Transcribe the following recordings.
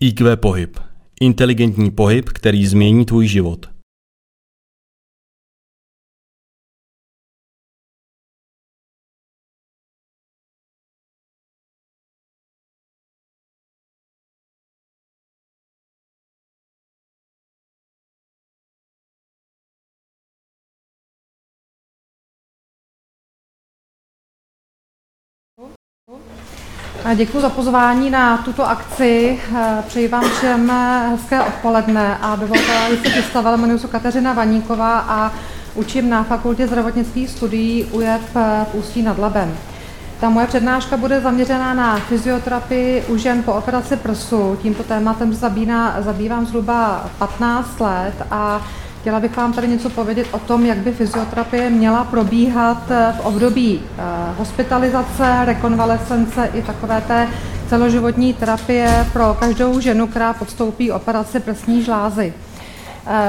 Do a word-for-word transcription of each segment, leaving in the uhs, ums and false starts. í kvé pohyb. Inteligentní pohyb, který změní tvůj život. A děkuji za pozvání na tuto akci. Přeji vám všem hezké odpoledne a dovolte, abych se představila. Jmenuji se Kateřina Vaníková a učím na Fakultě zdravotnických studií U J E P v Ústí nad Labem. Ta moje přednáška bude zaměřená na fyzioterapii u žen po operaci prsu. Tímto tématem zabíná, zabývám zhruba patnáct let a chtěla bych vám tady něco povědět o tom, jak by fyzioterapie měla probíhat v období hospitalizace, rekonvalescence i takové té celoživotní terapie pro každou ženu, která podstoupí operaci prsní žlázy.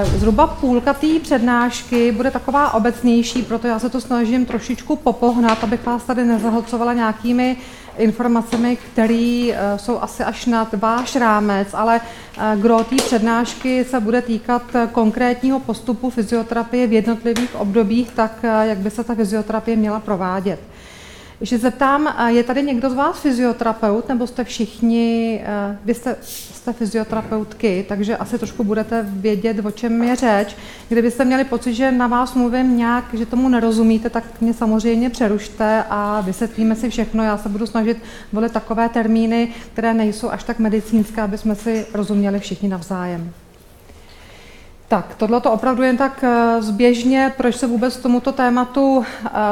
Zhruba půlka té přednášky bude taková obecnější, proto já se to snažím trošičku popohnat, abych vás tady nezahlcovala nějakými informacemi, které jsou asi až nad váš rámec, ale gro té přednášky se bude týkat konkrétního postupu fyzioterapie v jednotlivých obdobích, tak jak by se ta fyzioterapie měla provádět. Když se zeptám, je tady někdo z vás fyzioterapeut, nebo jste všichni, vy jste, jste fyzioterapeutky, takže asi trošku budete vědět, o čem je řeč. Kdybyste měli pocit, že na vás mluvím nějak, že tomu nerozumíte, tak mě samozřejmě přerušte a vysvětlíme si všechno. Já se budu snažit volit takové termíny, které nejsou až tak medicínské, aby jsme si rozuměli všichni navzájem. Tak, tohle to opravdu jen tak zběžně, proč se vůbec tomuto tématu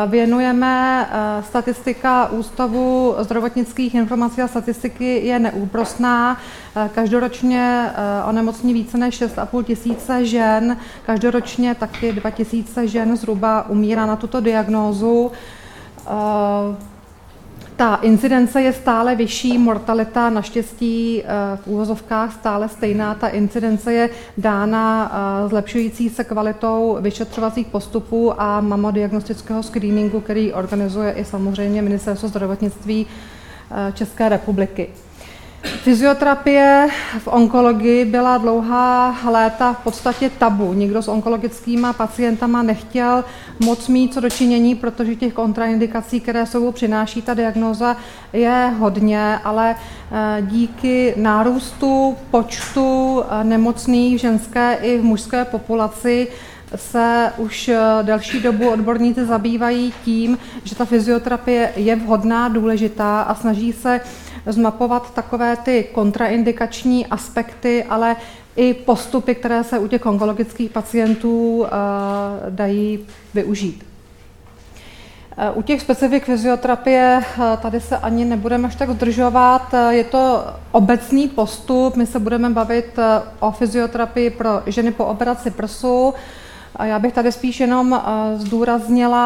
věnujeme. Statistika Ústavu zdravotnických informací a statistiky je neúprosná. Každoročně onemocní více než šest a půl tisíce žen, každoročně taky dva tisíce žen zhruba umírá na tuto diagnózu. Ta incidence je stále vyšší, mortalita naštěstí v úvozovkách stále stejná. Ta incidence je dána zlepšující se kvalitou vyšetřovacích postupů a mamma diagnostického screeningu, který organizuje i samozřejmě Ministerstvo zdravotnictví České republiky. Fyzioterapie v onkologii byla dlouhá léta v podstatě tabu. Nikdo s onkologickýma pacientama nechtěl moc mít co dočinění, protože těch kontraindikací, které sebou přináší ta diagnóza, je hodně, ale díky nárůstu počtu nemocných v ženské i v mužské populaci se už delší dobu odborníci zabývají tím, že ta fyzioterapie je vhodná, důležitá a snaží se zmapovat takové ty kontraindikační aspekty, ale i postupy, které se u těch onkologických pacientů dají využít. U těch specifik fyzioterapie tady se ani nebudeme až tak zdržovat. Je to obecný postup, my se budeme bavit o fyzioterapii pro ženy po operaci prsu. Já bych tady spíš jenom zdůraznila,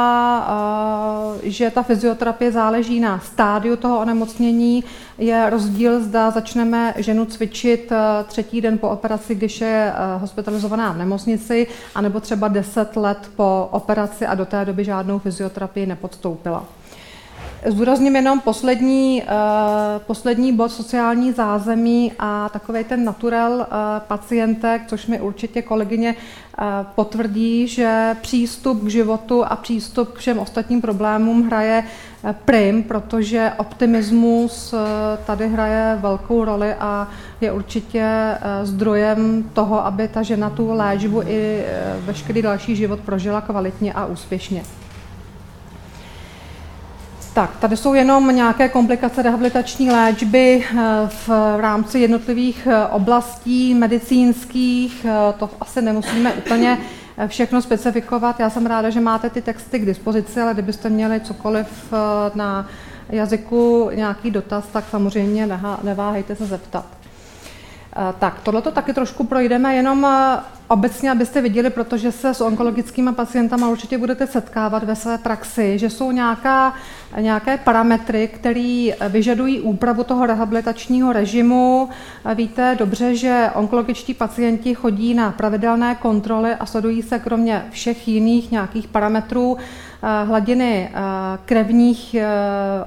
že ta fyzioterapie záleží na stádiu toho onemocnění. Je rozdíl, zda začneme ženu cvičit třetí den po operaci, když je hospitalizovaná v nemocnici, anebo třeba deset let po operaci a do té doby žádnou fyzioterapii nepodstoupila. Zdůrazním jenom poslední, uh, poslední bod, sociální zázemí a takovej ten naturel uh, pacientek, což mi určitě kolegyně uh, potvrdí, že přístup k životu a přístup k všem ostatním problémům hraje uh, prim, protože optimismus uh, tady hraje velkou roli a je určitě uh, zdrojem toho, aby ta žena tu léčbu i uh, veškerý další život prožila kvalitně a úspěšně. Tak, tady jsou jenom nějaké komplikace rehabilitační léčby v rámci jednotlivých oblastí medicínských, to asi nemusíme úplně všechno specifikovat. Já jsem ráda, že máte ty texty k dispozici, ale kdybyste měli cokoliv na jazyku, nějaký dotaz, tak samozřejmě neváhejte se zeptat. Tak, tohleto taky trošku projdeme jenom obecně, abyste viděli, protože se s onkologickými pacientama určitě budete setkávat ve své praxi, že jsou nějaká, nějaké parametry, které vyžadují úpravu toho rehabilitačního režimu. Víte dobře, že onkologičtí pacienti chodí na pravidelné kontroly a sledují se kromě všech jiných nějakých parametrů hladiny krevních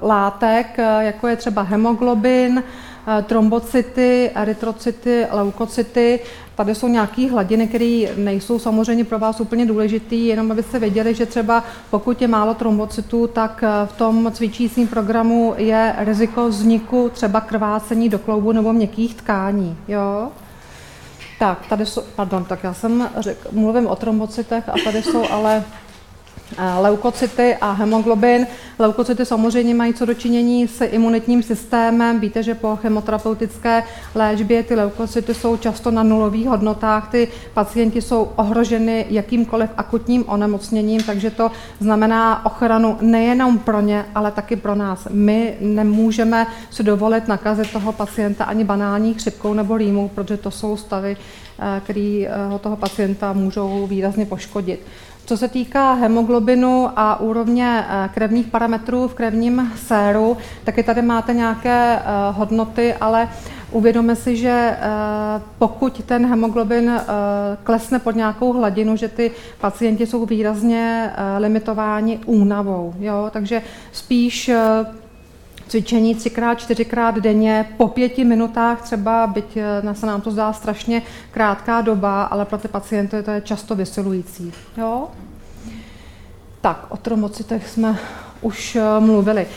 látek, jako je třeba hemoglobin, trombocyty, erytrocyty, leukocyty. Tady jsou nějaké hladiny, které nejsou samozřejmě pro vás úplně důležité, jenom abyste věděli, že třeba pokud je málo trombocytů, tak v tom cvičícím programu je riziko vzniku třeba krvácení do kloubu nebo měkkých tkání. Jo? Tak, tady jsou, pardon, tak já jsem řekl, mluvím o trombocytech a tady jsou ale leukocyty a hemoglobin. Leukocyty samozřejmě mají co dočinění s imunitním systémem. Víte, že po chemoterapeutické léčbě ty leukocyty jsou často na nulových hodnotách. Ty pacienti jsou ohroženi jakýmkoliv akutním onemocněním, takže to znamená ochranu nejenom pro ně, ale taky pro nás. My nemůžeme si dovolit nakazit toho pacienta ani banální chřipkou nebo rýmou, protože to jsou stavy, které ho toho pacienta můžou výrazně poškodit. Co se týká hemoglobinu a úrovně krevních parametrů v krevním séru, taky tady máte nějaké hodnoty, ale uvědomme si, že pokud ten hemoglobin klesne pod nějakou hladinu, že ty pacienti jsou výrazně limitováni únavou. Jo? Takže spíš cvičení třikrát, čtyřikrát denně, po pěti minutách třeba, byť se nám to zdá strašně krátká doba, ale pro ty pacienty to je často vysilující. Jo? Tak, o trombocitech jsme už mluvili.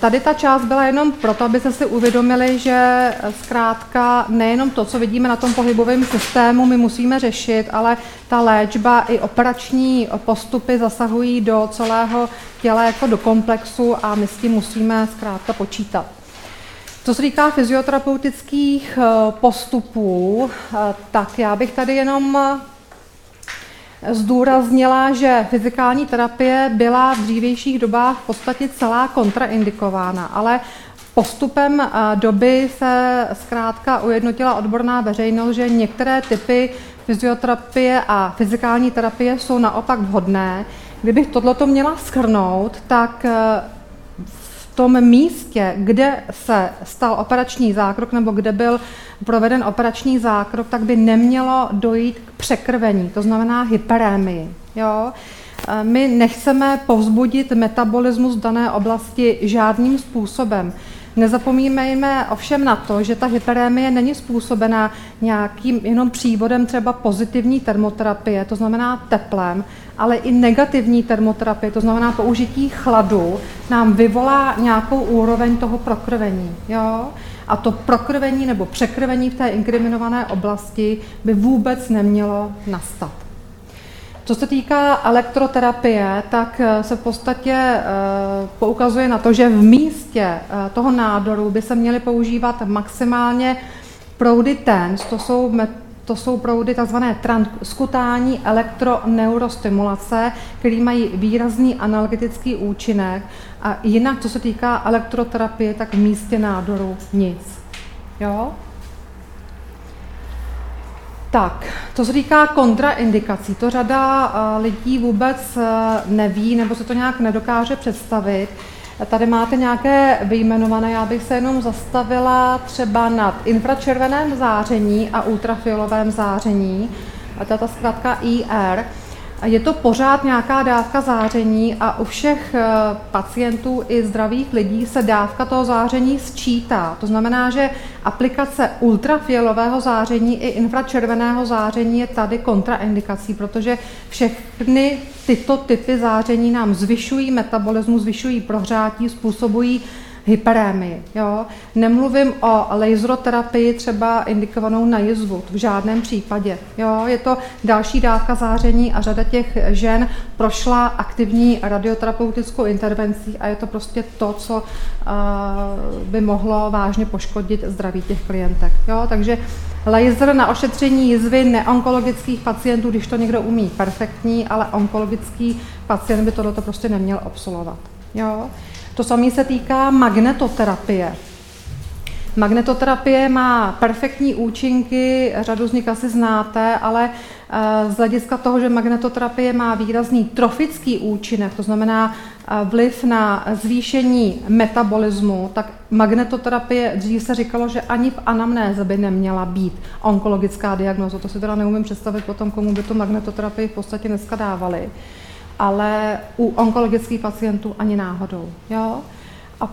Tady ta část byla jenom proto, abyste si uvědomili, že zkrátka nejenom to, co vidíme na tom pohybovém systému, my musíme řešit, ale ta léčba i operační postupy zasahují do celého těla jako do komplexu a my s tím musíme zkrátka počítat. Co se týká fyzioterapeutických postupů, tak já bych tady jenom zdůraznila, že fyzikální terapie byla v dřívějších dobách v podstatě celá kontraindikována, ale postupem doby se zkrátka ujednotila odborná veřejnost, že některé typy fyzioterapie a fyzikální terapie jsou naopak vhodné. Kdybych tohleto měla shrnout, tak v tom místě, kde se stal operační zákrok nebo kde byl proveden operační zákrok, tak by nemělo dojít k překrvení, to znamená hyperémii. Jo? My nechceme povzbudit metabolismus v dané oblasti žádným způsobem. Nezapomínejme ovšem na to, že ta hyperémie není způsobená nějakým jenom přívodem třeba pozitivní termoterapie, to znamená teplem, ale i negativní termoterapie, to znamená použití chladu, nám vyvolá nějakou úroveň toho prokrvení. Jo? A to prokrvení nebo překrvení v té inkriminované oblasti by vůbec nemělo nastat. Co se týká elektroterapie, tak se v podstatě poukazuje na to, že v místě toho nádoru by se měly používat maximálně proudy T E N S, to jsou, to jsou proudy tzv. Transkutánní elektroneurostimulace, které mají výrazný analgetický účinek. A jinak, co se týká elektroterapie, tak v místě nádoru nic. Jo? Tak, co se týká kontraindikací, to řada lidí vůbec neví nebo se to nějak nedokáže představit. Tady máte nějaké vyjmenované, já bych se jenom zastavila třeba nad infračerveném záření a ultrafialovém záření, to je ta zkratka I R. Je to pořád nějaká dávka záření a u všech pacientů i zdravých lidí se dávka toho záření sčítá. To znamená, že aplikace ultrafialového záření i infračerveného záření je tady kontraindikací, protože všechny tyto typy záření nám zvyšují metabolismus, zvyšují prohřátí, způsobují hyperémii. Jo? Nemluvím o laseroterapii třeba indikovanou na jizvu, v žádném případě. Jo? Je to další dávka záření a řada těch žen prošla aktivní radioterapeutickou intervencí a je to prostě to, co uh, by mohlo vážně poškodit zdraví těch klientek. Jo? Takže laser na ošetření jizvy neonkologických pacientů, když to někdo umí, perfektní, ale onkologický pacient by tohleto prostě neměl absolvovat. Jo? To samé se týká magnetoterapie. Magnetoterapie má perfektní účinky, řadu z nich asi znáte, ale z hlediska toho, že magnetoterapie má výrazný trofický účinek, to znamená vliv na zvýšení metabolismu, tak magnetoterapie, dřív se říkalo, že ani v anamnéze by neměla být onkologická diagnóza. To si teda neumím představit potom, komu by tu magnetoterapii v podstatě dneska dávali. Ale u onkologických pacientů ani náhodou. Jo? A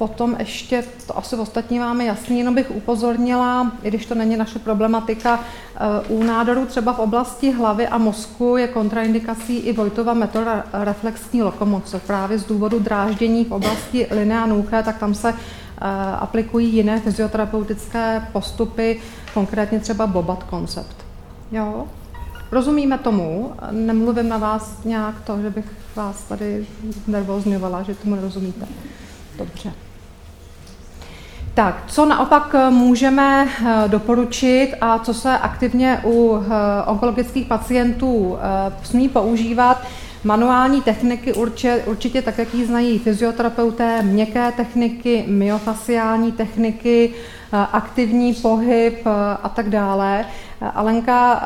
potom ještě, to asi ostatní máme jasný, jenom bych upozornila, i když to není naše problematika, u nádorů třeba v oblasti hlavy a mozku je kontraindikací i Vojtova metoda reflexní lokomoce. Právě z důvodu dráždění v oblasti linea nuchae, tak tam se aplikují jiné fyzioterapeutické postupy, konkrétně třeba Bobat Koncept. Jo? Rozumíme tomu, nemluvím na vás nějak to, že bych vás tady nervózňovala, že tomu nerozumíte. Dobře. Tak, co naopak můžeme doporučit a co se aktivně u onkologických pacientů smí používat? Manuální techniky určitě, určitě tak, jak ji znají fyzioterapeuté, měkké techniky, myofasciální techniky, aktivní pohyb a tak dále. Alenka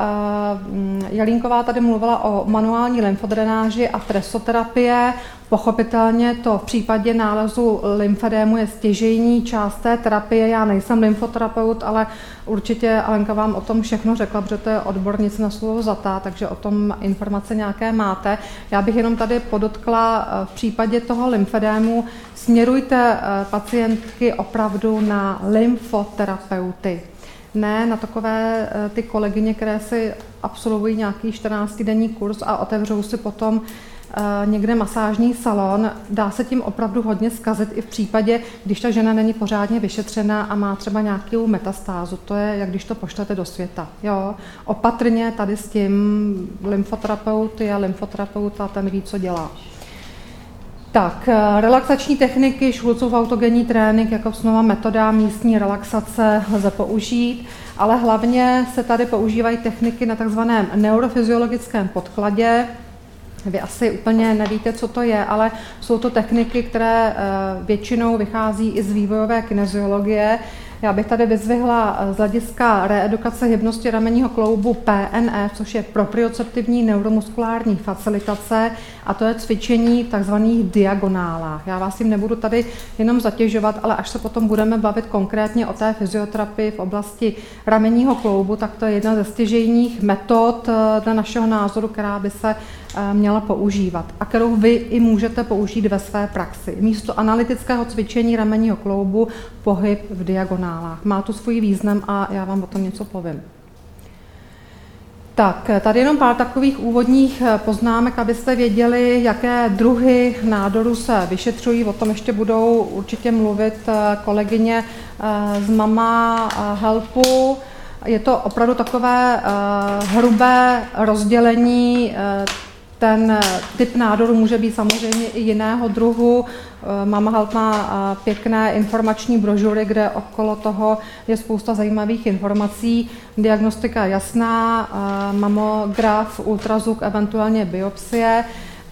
Jelínková tady mluvila o manuální lymfodrenáži a tresoterapie. Pochopitelně to v případě nálezu lymfedému je stěžejní část té terapie. Já nejsem lymfoterapeut, ale určitě Alenka vám o tom všechno řekla, protože to je odbornice na slovo vzatá, takže o tom informace nějaké máte. Já bych jenom tady podotkla, v případě toho lymfedému směrujte pacientky opravdu na lymfoterapeuty. Ne na takové ty kolegyně, které si absolvují nějaký čtrnáctidenní kurz a otevřou si potom někde masážní salon. Dá se tím opravdu hodně zkazit i v případě, když ta žena není pořádně vyšetřená a má třeba nějakou metastázu. To je, jak když to pošlete do světa. Jo? Opatrně tady s tím, lymfoterapeut je lymfoterapeut a ten ví, co dělá. Tak, relaxační techniky, Schulzův autogenní trénink, jako snova metoda místní relaxace lze použít, ale hlavně se tady používají techniky na takzvaném neurofyziologickém podkladě. Vy asi úplně nevíte, co to je, ale jsou to techniky, které většinou vychází i z vývojové kineziologie. Já bych tady vyzvihla z hlediska reedukace hybnosti ramenního kloubu P N F, což je proprioceptivní neuromuskulární facilitace, a to je cvičení v takzvaných diagonálách. Já vás jim nebudu tady jenom zatěžovat, ale až se potom budeme bavit konkrétně o té fyzioterapii v oblasti ramenního kloubu, tak to je jedna ze stěžejních metod dle našeho názoru, která by se měla používat a kterou vy i můžete použít ve své praxi. Místo analytického cvičení ramenního kloubu pohyb v diagonálách. Má to svůj význam a já vám o tom něco povím. Tak, tady jenom pár takových úvodních poznámek, abyste věděli, jaké druhy nádorů se vyšetřují. O tom ještě budou určitě mluvit kolegyně z Mamma HELPu. Je to opravdu takové hrubé rozdělení. Ten typ nádoru může být samozřejmě i jiného druhu. Mamma HELP má pěkné informační brožury, kde okolo toho je spousta zajímavých informací. Diagnostika je jasná, mamograf, ultrazvuk, eventuálně biopsie.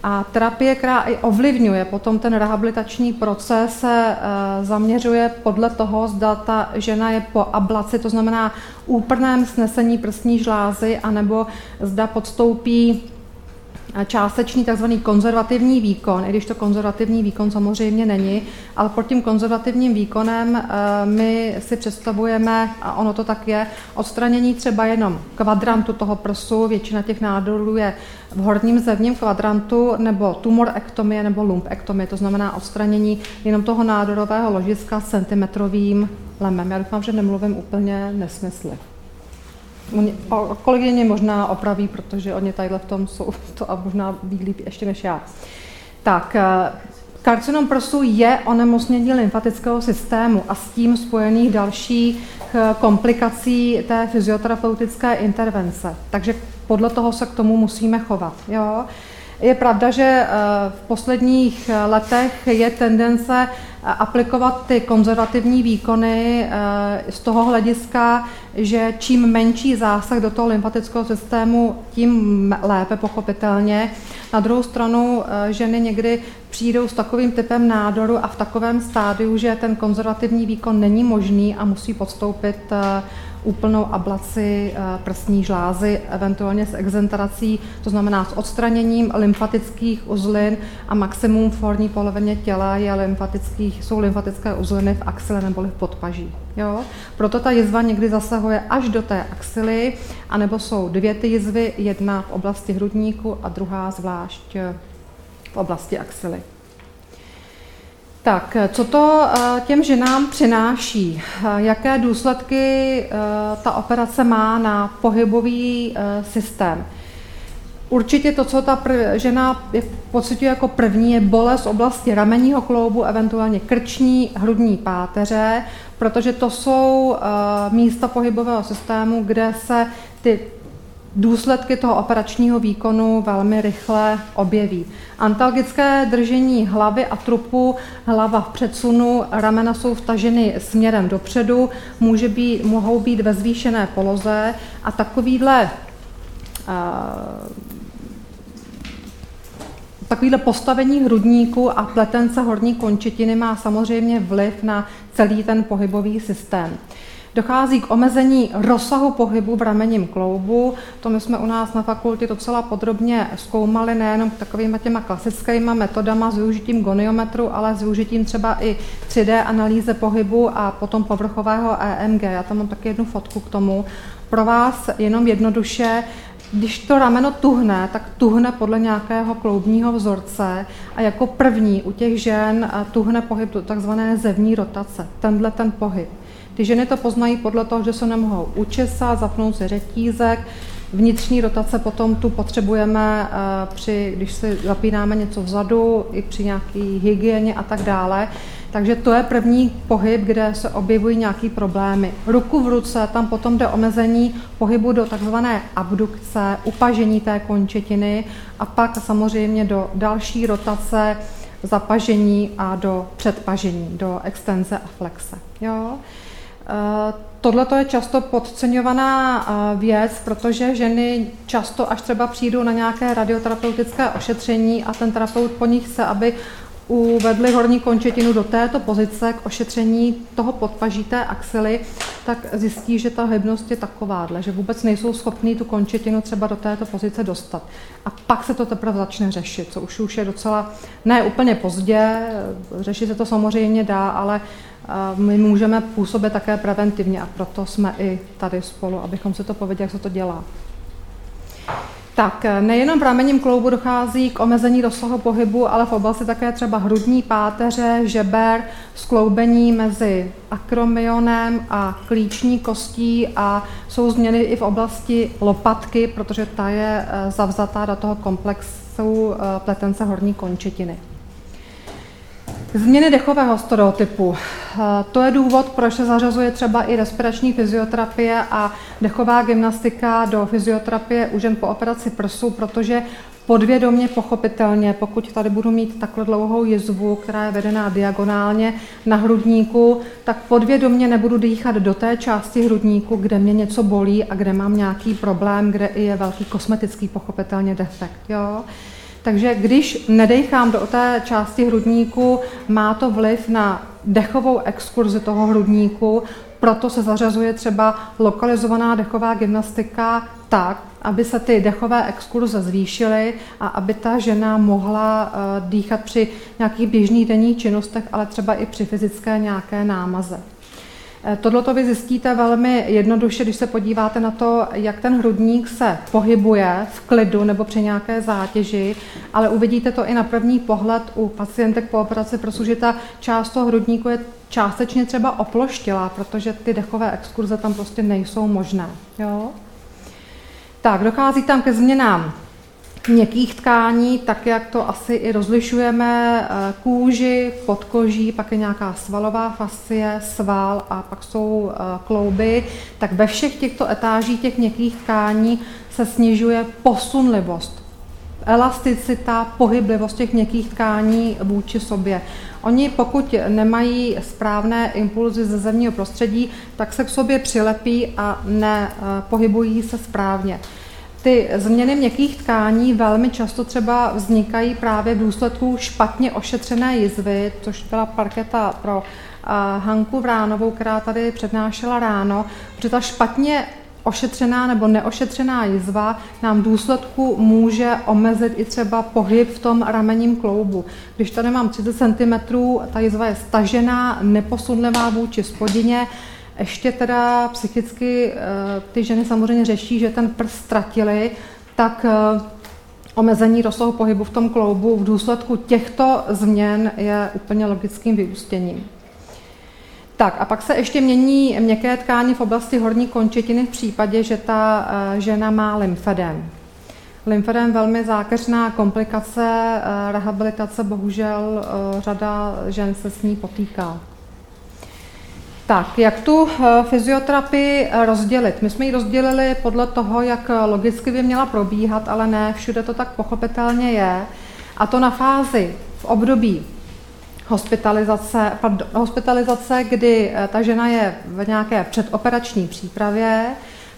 A terapie, která i ovlivňuje potom ten rehabilitační proces, se zaměřuje podle toho, zda ta žena je po ablaci, to znamená úplném snesení prsní žlázy, anebo zda podstoupí částečný tzv. Konzervativní výkon, i když to konzervativní výkon samozřejmě není, ale pod tím konzervativním výkonem my si představujeme, a ono to tak je, odstranění třeba jenom kvadrantu toho prsu, většina těch nádorů je v horním zevním kvadrantu, nebo tumorektomie, nebo lumpektomie, to znamená odstranění jenom toho nádorového ložiska centimetrovým lemem. Já doufám, že nemluvím úplně nesmysly. Kolegyně možná opraví, protože oni tadyhle v tom jsou to a možná líp ještě než já. Tak, karcinom prsu je onemocnění lymfatického systému a s tím spojených dalších komplikací té fyzioterapeutické intervence. Takže podle toho se k tomu musíme chovat. Jo? Je pravda, že v posledních letech je tendence aplikovat ty konzervativní výkony z toho hlediska, že čím menší zásah do toho lymfatického systému, tím lépe pochopitelně. Na druhou stranu ženy někdy přijdou s takovým typem nádoru a v takovém stádiu, že ten konzervativní výkon není možný a musí podstoupit úplnou ablaci prsní žlázy, eventuálně s exenterací, to znamená s odstraněním lymfatických uzlin a maximum v horní polovině těla je lymfatických, jsou lymfatické uzliny v axile neboli v podpaží. Jo? Proto ta jizva někdy zasahuje až do té axily, anebo jsou dvě ty jizvy, jedna v oblasti hrudníku a druhá zvlášť v oblasti axily. Tak, co to těm ženám přináší? Jaké důsledky ta operace má na pohybový systém? Určitě to, co ta žena pociťuje jako první, je bolest v oblasti ramenního kloubu, eventuálně krční, hrudní páteře, protože to jsou místa pohybového systému, kde se ty důsledky toho operačního výkonu velmi rychle objeví. Antalgické držení hlavy a trupu, hlava v předsunu, ramena jsou vtaženy směrem dopředu, může být, mohou být ve zvýšené poloze a takovýhle uh, Takovýhle postavení hrudníku a pletence horní končetiny má samozřejmě vliv na celý ten pohybový systém. Dochází k omezení rozsahu pohybu v ramenním kloubu. To my jsme u nás na fakultě docela podrobně zkoumali, nejenom takovýma těma klasickýma metodama s využitím goniometru, ale s využitím třeba i tři dé analýze pohybu a potom povrchového E M G. Já tam mám taky jednu fotku k tomu. Pro vás jenom jednoduše, když to rameno tuhne, tak tuhne podle nějakého kloubního vzorce a jako první u těch žen tuhne pohyb do takzvané zevní rotace, tenhle ten pohyb. Ty ženy to poznají podle toho, že se nemohou učesat, zapnou si řetízek. Vnitřní rotace potom tu potřebujeme, při, když si zapínáme něco vzadu, i při nějaké hygieně a tak dále. Takže to je první pohyb, kde se objevují nějaké problémy. Ruku v ruce, tam potom jde omezení pohybu do takzvané abdukce, upažení té končetiny a pak samozřejmě do další rotace, zapažení a do předpažení, do extenze a flexe. Jo? Tohle je často podceňovaná věc, protože ženy často až třeba přijdou na nějaké radioterapeutické ošetření a ten terapeut po nich chce, aby uvedli horní končetinu do této pozice k ošetření toho podpažité axily, tak zjistí, že ta hybnost je takováhle, že vůbec nejsou schopní tu končetinu třeba do této pozice dostat. A pak se to teprve začne řešit, co už, už je docela, ne úplně pozdě, řešit se to samozřejmě dá, ale my můžeme působit také preventivně a proto jsme i tady spolu, abychom si to pověděli, jak se to dělá. Tak, nejenom v ramenním kloubu dochází k omezení rozsahu pohybu, ale v oblasti také třeba hrudní páteře, žeber, skloubení mezi akromionem a klíční kostí a jsou změny i v oblasti lopatky, protože ta je zavzatá do toho komplexu pletence horní končetiny. Změny dechového stereotypu. To je důvod, proč se zařazuje třeba i respirační fyzioterapie a dechová gymnastika do fyzioterapie u žen po operaci prsu, protože podvědomě pochopitelně, pokud tady budu mít takhle dlouhou jizvu, která je vedená diagonálně na hrudníku, tak podvědomě nebudu dýchat do té části hrudníku, kde mě něco bolí a kde mám nějaký problém, kde i je velký kosmetický pochopitelně defekt. Jo? Takže když nedechám do té části hrudníku, má to vliv na dechovou exkurzi toho hrudníku, proto se zařazuje třeba lokalizovaná dechová gymnastika tak, aby se ty dechové exkurze zvýšily a aby ta žena mohla dýchat při nějakých běžných denních činnostech, ale třeba i při fyzické nějaké námaze. Tohleto vy zjistíte velmi jednoduše, když se podíváte na to, jak ten hrudník se pohybuje v klidu nebo při nějaké zátěži, ale uvidíte to i na první pohled u pacientek po operaci, protože ta část toho hrudníku je částečně třeba oploštělá, protože ty dechové exkurze tam prostě nejsou možné. Jo? Tak, dochází tam ke změnám měkkých tkání, tak jak to asi i rozlišujeme, kůži, podkoží, pak je nějaká svalová fascie, sval a pak jsou klouby, tak ve všech těchto etážích těch měkkých tkání se snižuje posunlivost, elasticita, pohyblivost těch měkkých tkání vůči sobě. Oni pokud nemají správné impulzy ze zemního prostředí, tak se k sobě přilepí a nepohybují se správně. Ty změny měkkých tkání velmi často třeba vznikají právě v důsledku špatně ošetřené jizvy, což byla parketa pro Hanku Vránovou, která tady přednášela ráno, protože ta špatně ošetřená nebo neošetřená jizva nám v důsledku může omezit i třeba pohyb v tom ramenním kloubu. Když tady mám třicet centimetrů, ta jizva je stažená, neposunlivá vůči spodině. Ještě teda psychicky ty ženy samozřejmě řeší, že ten prst ztratily, tak omezení rozsahu pohybu v tom kloubu v důsledku těchto změn je úplně logickým vyústěním. Tak a pak se ještě mění měkké tkání v oblasti horní končetiny v případě, že ta žena má lymfedem. Lymfedem velmi zákeřná komplikace, rehabilitace, bohužel řada žen se s ní potýká. Tak, jak tu fyzioterapii rozdělit? My jsme ji rozdělili podle toho, jak logicky by měla probíhat, ale ne všude to tak pochopitelně je. A to na fázi v období hospitalizace, hospitalizace, kdy ta žena je v nějaké předoperační přípravě,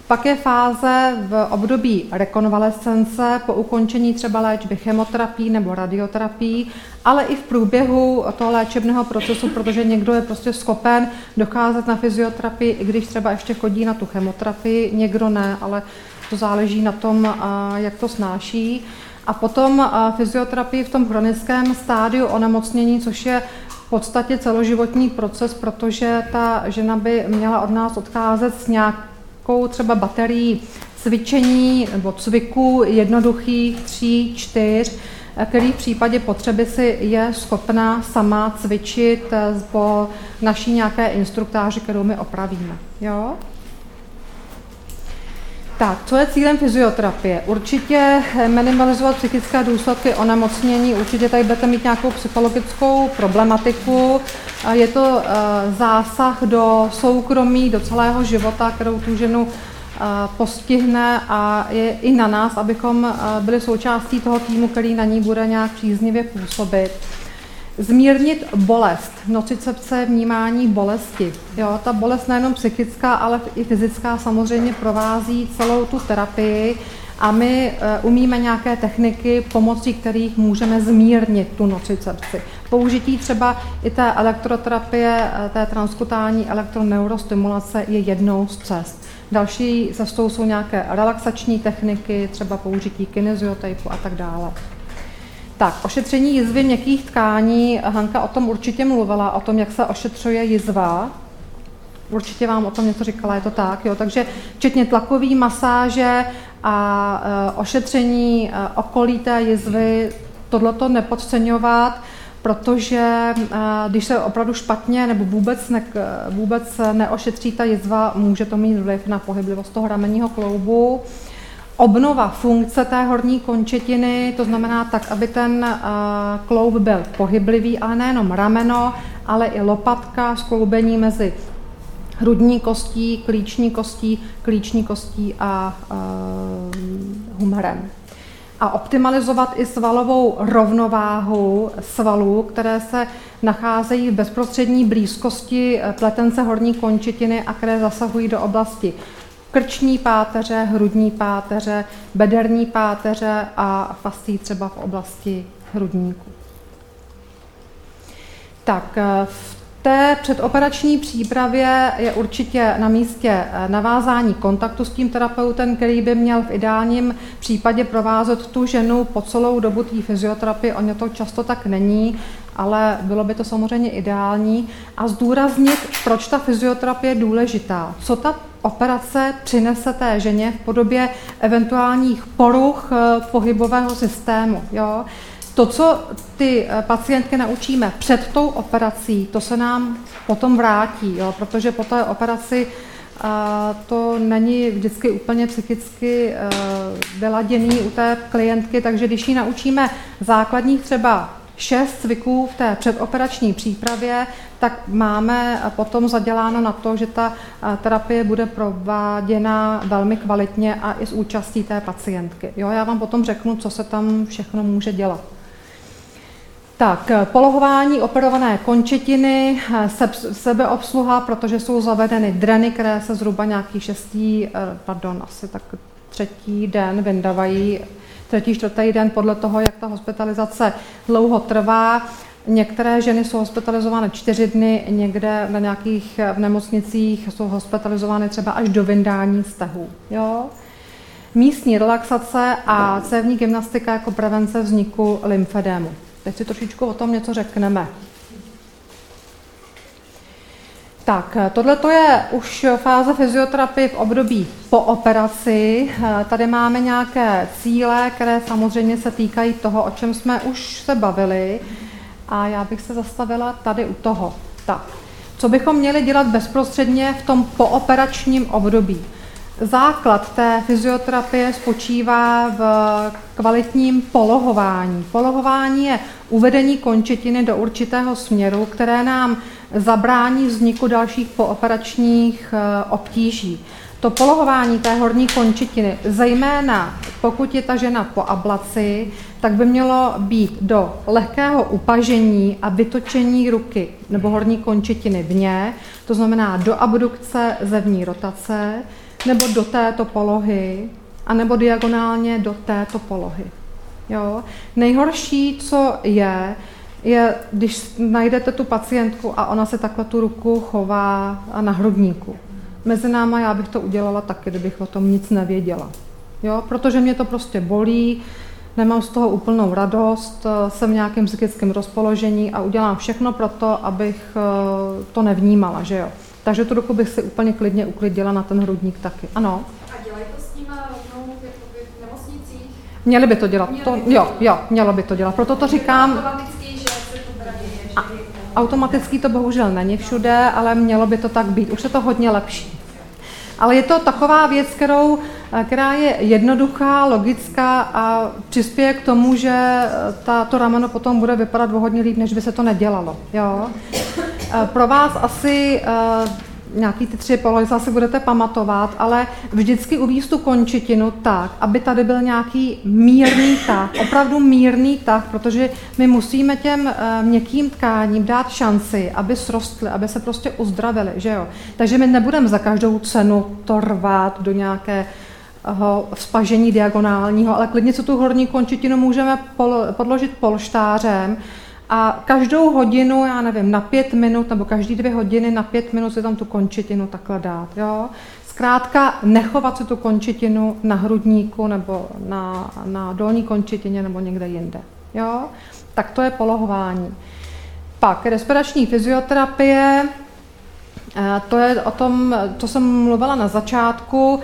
pak je fáze v období rekonvalescence po ukončení třeba léčby chemoterapií nebo radioterapií, ale i v průběhu toho léčebného procesu, protože někdo je prostě schopen docházet na fyzioterapii, i když třeba ještě chodí na tu chemoterapii, někdo ne, ale to záleží na tom, jak to snáší. A potom fyzioterapii v tom chronickém stádiu onemocnění, což je v podstatě celoživotní proces, protože ta žena by měla od nás odcházet s nějakým třeba baterii cvičení nebo cviků jednoduchých tří, čtyř, který v případě potřeby si je schopná sama cvičit po naší nějaké instruktáři, kterou my opravíme. Jo? Tak, co je cílem fyzioterapie? Určitě minimalizovat psychické důsledky onemocnění, určitě tady budete mít nějakou psychologickou problematiku. Je to zásah do soukromí, do celého života, kterou tu ženu postihne a je i na nás, abychom byli součástí toho týmu, který na ní bude nějak příznivě působit. Zmírnit bolest, nocicepce, vnímání bolesti. Jo, ta bolest nejenom psychická, ale i fyzická samozřejmě provází celou tu terapii a my umíme nějaké techniky, pomocí kterých můžeme zmírnit tu nocicepci. Použití třeba i té elektroterapie, té transkutánní elektroneurostimulace je jednou z cest. Další cestou jsou nějaké relaxační techniky, třeba použití kineziotejpu a tak dále. Tak, ošetření jizvy měkkých tkání, Hanka o tom určitě mluvila, o tom, jak se ošetřuje jizva. Určitě vám o tom něco říkala, je to tak, jo. Takže včetně tlakové masáže a ošetření okolí té jizvy, tohleto nepodceňovat, protože když se opravdu špatně nebo vůbec, ne, vůbec neošetří ta jizva, může to mít vliv na pohyblivost toho ramenního kloubu. Obnova funkce té horní končetiny, to znamená tak, aby ten kloub byl pohyblivý, ale nejenom rameno, ale i lopatka, skloubení mezi hrudní kostí, klíční kostí, klíční kostí a humrem. A optimalizovat i svalovou rovnováhu svalů, které se nacházejí v bezprostřední blízkosti pletence horní končetiny a které zasahují do oblasti krční páteře, hrudní páteře, bederní páteře a fascií třeba v oblasti hrudníku. Tak v té předoperační přípravě je určitě na místě navázání kontaktu s tím terapeutem, který by měl v ideálním případě provázet tu ženu po celou dobu té fyzioterapie. Ono to často tak není, ale bylo by to samozřejmě ideální. A zdůraznit, proč ta fyzioterapie je důležitá. Co ta operace přinese té ženě v podobě eventuálních poruch pohybového systému. Jo? To, co ty pacientky naučíme před tou operací, to se nám potom vrátí, jo? Protože po té operaci a, to není vždycky úplně psychicky a, vyladěný u té klientky, takže když ji naučíme základních třeba šest cviků v té předoperační přípravě, tak máme potom zaděláno na to, že ta terapie bude prováděna velmi kvalitně a i s účastí té pacientky. Jo, já vám potom řeknu, co se tam všechno může dělat. Tak, polohování operované končetiny, sebeobsluha, protože jsou zavedeny dreny, které se zhruba nějaký šestý, pardon, asi tak třetí den vyndavají, třetí, čtvrtý den, podle toho, jak ta hospitalizace dlouho trvá. Některé ženy jsou hospitalizovány čtyři dny, někde na nějakých v nemocnicích jsou hospitalizovány třeba až do vyndání stehů. Jo? Místní relaxace a cévní gymnastika jako prevence vzniku lymfedému. Teď si trošičku o tom něco řekneme. Tak, tohle je už fáze fyzioterapie v období po operaci. Tady máme nějaké cíle, které samozřejmě se týkají toho, o čem jsme už se bavili. A já bych se zastavila tady u toho. Tak, co bychom měli dělat bezprostředně v tom pooperačním období? Základ té fyzioterapie spočívá v kvalitním polohování. Polohování je uvedení končetiny do určitého směru, které nám zabrání vzniku dalších pooperačních obtíží. To polohování té horní končetiny, zejména pokud je ta žena po ablaci, tak by mělo být do lehkého upažení a vytočení ruky nebo horní končetiny vně, to znamená do abdukce zevní rotace, nebo do této polohy, anebo diagonálně do této polohy. Jo? Nejhorší, co je, je, když najdete tu pacientku a ona se takhle tu ruku chová na hrudníku. Mezi náma já bych to udělala taky, kdybych o tom nic nevěděla. Jo? Protože mě to prostě bolí, nemám z toho úplnou radost, jsem v nějakém psychickém rozpoložení a udělám všechno pro to, abych to nevnímala, že jo. Takže tu ruku bych si úplně klidně uklidila na ten hrudník taky. Ano. A dělají to s tím rovnou v nemocnicích? Měli by to dělat. Měli to, by to jo, jo, mělo by to dělat. Proto to říkám. Automaticky, že se to braně, automaticky to bohužel není všude, ale mělo by to tak být. Už je to hodně lepší. Ale je to taková věc, kterou, která je jednoduchá, logická a přispěje k tomu, že ta, to rameno potom bude vypadat o hodně líp, než by se to nedělalo. Jo? Pro vás asi nějaký ty tři polohy asi budete pamatovat, ale vždycky uvízt tu končetinu tak, aby tady byl nějaký mírný tah, opravdu mírný tah, protože my musíme těm měkkým tkáním dát šanci, aby srostly, aby se prostě uzdravily, že jo. Takže my nebudeme za každou cenu to rvát do nějaké spažení diagonálního, ale klidně se tu horní končetinu můžeme podložit polštářem, a každou hodinu, já nevím, na pět minut, nebo každý dvě hodiny na pět minut si tam tu končetinu takhle dát, jo. Zkrátka nechovat si tu končetinu na hrudníku nebo na, na dolní končetině nebo někde jinde, jo. Tak to je polohování. Pak respirační fyzioterapie, to je o tom, co jsem mluvila na začátku,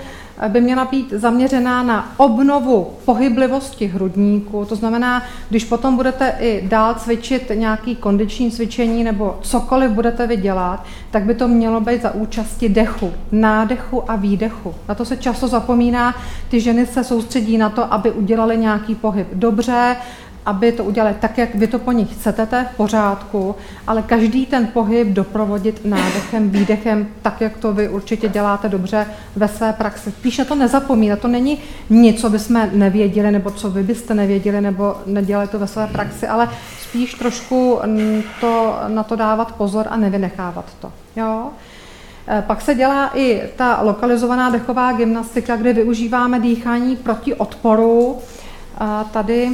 by měla být zaměřená na obnovu pohyblivosti hrudníku, to znamená, když potom budete i dál cvičit nějaké kondiční cvičení nebo cokoliv budete vydělat, tak by to mělo být za účasti dechu, nádechu a výdechu. Na to se často zapomíná, ty ženy se soustředí na to, aby udělali nějaký pohyb dobře, aby to udělali tak, jak vy to po nich chcete, to je v pořádku, ale každý ten pohyb doprovodit nádechem, výdechem, tak, jak to vy určitě děláte dobře ve své praxi. Píš na to nezapomínat, to není nic, co bychom nevěděli, nebo co vy byste nevěděli, nebo nedělali to ve své praxi, ale spíš trošku to, na to dávat pozor a nevynechávat to. Jo? Pak se dělá i ta lokalizovaná dechová gymnastika, kde využíváme dýchání proti odporu. A tady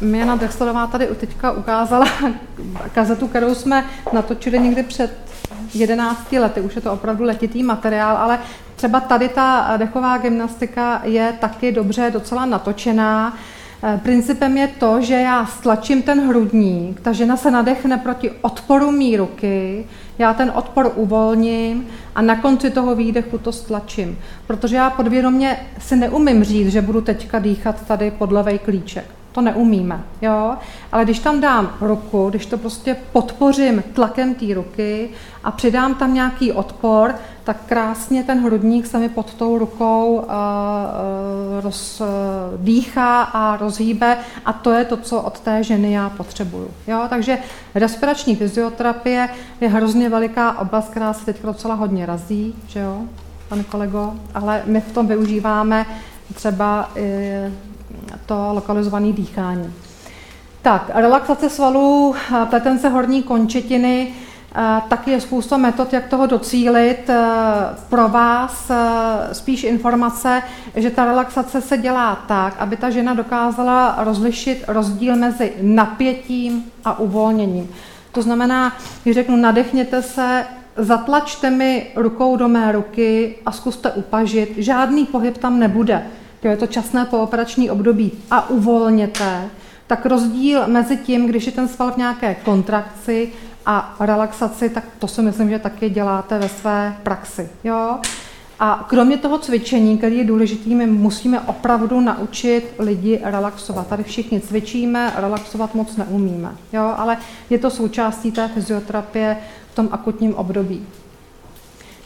Měna Drexlerová tady teďka ukázala kazetu, kterou jsme natočili někdy před jedenácti lety. Už je to opravdu letitý materiál, ale třeba tady ta dechová gymnastika je taky dobře docela natočená. Principem je to, že já stlačím ten hrudník, ta žena se nadechne proti odporu mý ruky, já ten odpor uvolním a na konci toho výdechu to stlačím. Protože já podvědomě si neumím říct, že budu teďka dýchat tady pod levej klíček. To neumíme, jo? Ale když tam dám ruku, když to prostě podpořím tlakem té ruky a přidám tam nějaký odpor, tak krásně ten hrudník se mi pod tou rukou uh, rozdýchá a rozhýbe a to je to, co od té ženy já potřebuju. Jo? Takže respirační fyzioterapie je hrozně veliká oblast, která se teď docela hodně razí, že jo, pane kolego, ale my v tom využíváme třeba i to lokalizované dýchání. Tak, relaxace svalů, pletence horní končetiny, taky je spousta metod, jak toho docílit. Pro vás spíš informace, že ta relaxace se dělá tak, aby ta žena dokázala rozlišit rozdíl mezi napětím a uvolněním. To znamená, když řeknu nadechněte se, zatlačte mi rukou do mé ruky a zkuste upažit, žádný pohyb tam nebude. Je to časné pooperační období a uvolněte, tak rozdíl mezi tím, když je ten sval v nějaké kontrakci a relaxaci, tak to si myslím, že taky děláte ve své praxi. Jo? A kromě toho cvičení, který je důležitý, my musíme opravdu naučit lidi relaxovat. Tady všichni cvičíme, relaxovat moc neumíme, jo? Ale je to součástí té fyzioterapie v tom akutním období.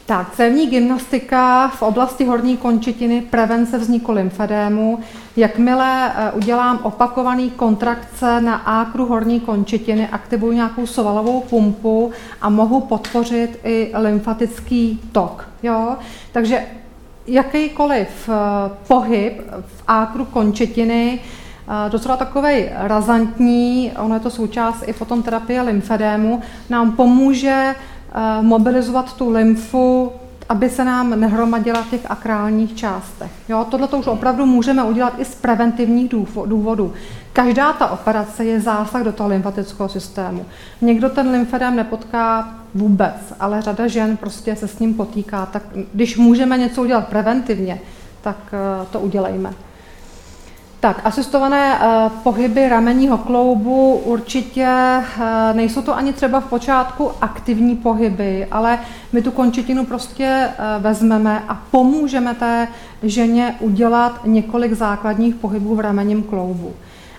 Tak, cévní gymnastika v oblasti horní končetiny, prevence vzniku lymfedému. Jakmile udělám opakovaný kontrakce na ákru horní končetiny, aktivuji nějakou svalovou pumpu a mohu podpořit i lymfatický tok. Jo? Takže jakýkoliv pohyb v ákru končetiny, docela takovej razantní, ono je to součást i potom terapie lymfedému, nám pomůže mobilizovat tu lymfu, aby se nám nehromadila v těch akrálních částech. Tohle to už opravdu můžeme udělat i z preventivních důvodů. Každá ta operace je zásah do toho lymfatického systému. Někdo ten lymfedém nepotká vůbec, ale řada žen prostě se s ním potýká. Tak když můžeme něco udělat preventivně, tak to udělejme. Tak, asistované pohyby ramenního kloubu určitě nejsou to ani třeba v počátku aktivní pohyby, ale my tu končetinu prostě vezmeme a pomůžeme té ženě udělat několik základních pohybů v ramenním kloubu.